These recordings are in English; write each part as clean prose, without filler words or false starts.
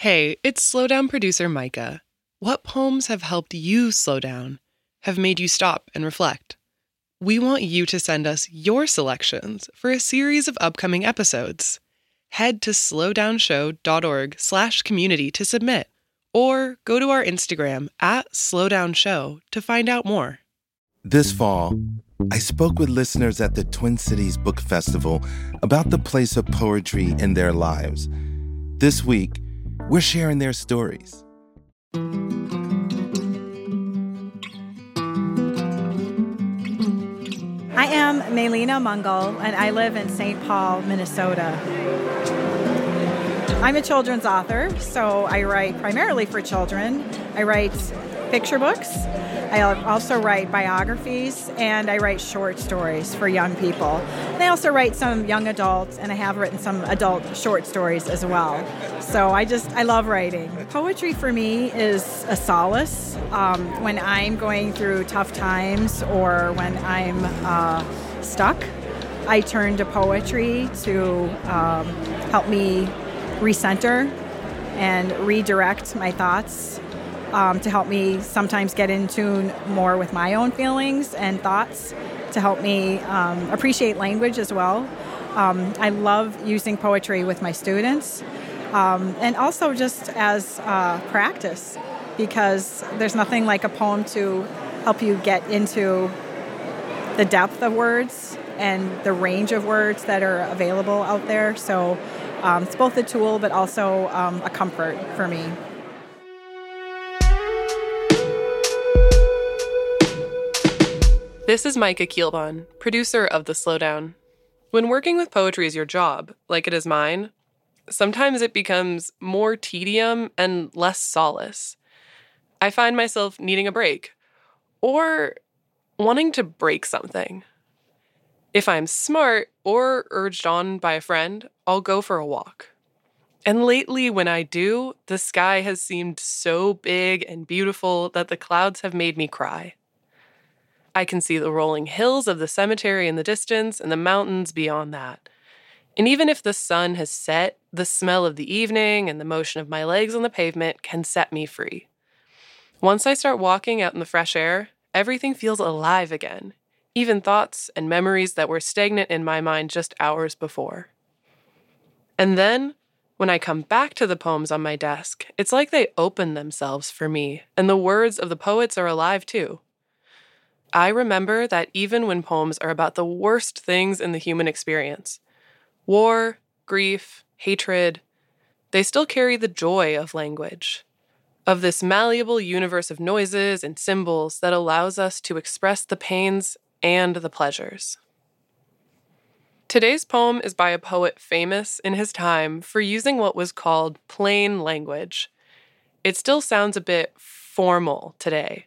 Hey, it's Slowdown producer Myka. What poems have helped you slow down, have made you stop and reflect? We want you to send us your selections for a series of upcoming episodes. Head to slowdownshow.org/community to submit, or go to our Instagram @slowdownshow to find out more. This fall, I spoke with listeners at the Twin Cities Book Festival about the place of poetry in their lives. This week, we're sharing their stories. I am Maylena Mungle, and I live in St. Paul, Minnesota. I'm a children's author, so I write primarily for children. I write picture books. I also write biographies, and I write short stories for young people. And I also write some young adults, and I have written some adult short stories as well. So I love writing. Poetry for me is a solace when I'm going through tough times or when I'm stuck. I turn to poetry to help me recenter and redirect my thoughts. To help me sometimes get in tune more with my own feelings and thoughts, to help me appreciate language as well. I love using poetry with my students and also just as practice, because there's nothing like a poem to help you get into the depth of words and the range of words that are available out there. So it's both a tool but also a comfort for me. This is Myka Kielbon, producer of The Slowdown. When working with poetry as your job, like it is mine, sometimes it becomes more tedium and less solace. I find myself needing a break or wanting to break something. If I'm smart or urged on by a friend, I'll go for a walk. And lately when I do, the sky has seemed so big and beautiful that the clouds have made me cry. I can see the rolling hills of the cemetery in the distance and the mountains beyond that. And even if the sun has set, the smell of the evening and the motion of my legs on the pavement can set me free. Once I start walking out in the fresh air, everything feels alive again, even thoughts and memories that were stagnant in my mind just hours before. And then, when I come back to the poems on my desk, it's like they open themselves for me, and the words of the poets are alive too. I remember that even when poems are about the worst things in the human experience, war, grief, hatred, they still carry the joy of language, of this malleable universe of noises and symbols that allows us to express the pains and the pleasures. Today's poem is by a poet famous in his time for using what was called plain language. It still sounds a bit formal today,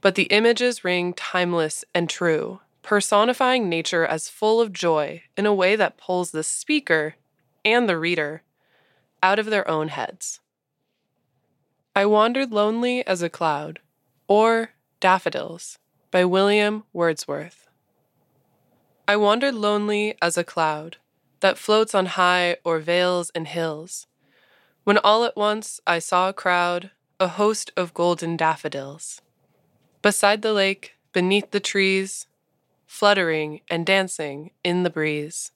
but the images ring timeless and true, personifying nature as full of joy in a way that pulls the speaker and the reader out of their own heads. I Wandered Lonely as a Cloud, or Daffodils, by William Wordsworth. I wandered lonely as a cloud that floats on high o'er vales and hills, when all at once I saw a crowd, a host of golden daffodils. Beside the lake, beneath the trees, fluttering and dancing in the breeze.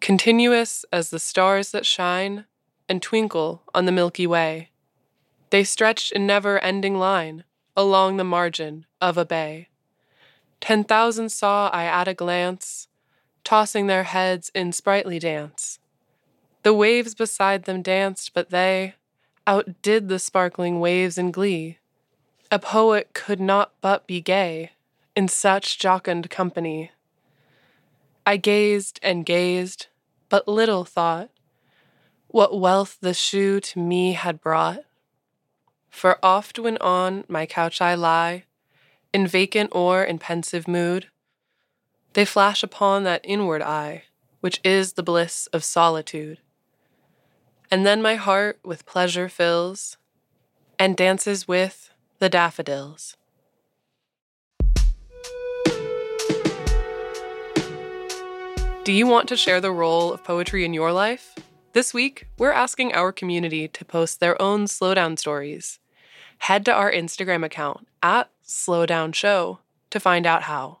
Continuous as the stars that shine and twinkle on the Milky Way, they stretched in never-ending line along the margin of a bay. 10,000 saw I at a glance, tossing their heads in sprightly dance. The waves beside them danced, but they outdid the sparkling waves in glee. A poet could not but be gay in such jocund company. I gazed and gazed, but little thought what wealth the shoe to me had brought. For oft when on my couch I lie, in vacant or in pensive mood, they flash upon that inward eye, which is the bliss of solitude. And then my heart with pleasure fills, and dances with the daffodils. Do you want to share the role of poetry in your life? This week, we're asking our community to post their own slowdown stories. Head to our Instagram account, @slowdownshow, to find out how.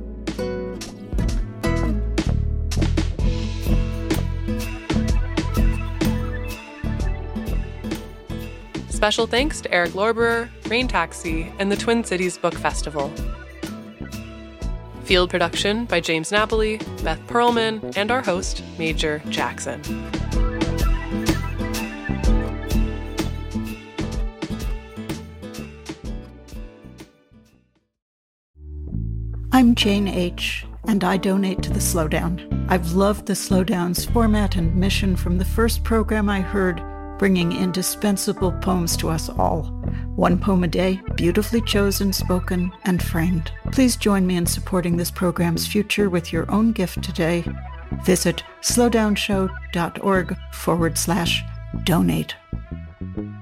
Special thanks to Eric Lorberer, Rain Taxi, and the Twin Cities Book Festival. Field production by James Napoli, Beth Perlman, and our host, Major Jackson. I'm Jane H., and I donate to The Slowdown. I've loved The Slowdown's format and mission from the first program I heard, bringing indispensable poems to us all. One poem a day, beautifully chosen, spoken, and framed. Please join me in supporting this program's future with your own gift today. Visit slowdownshow.org/donate.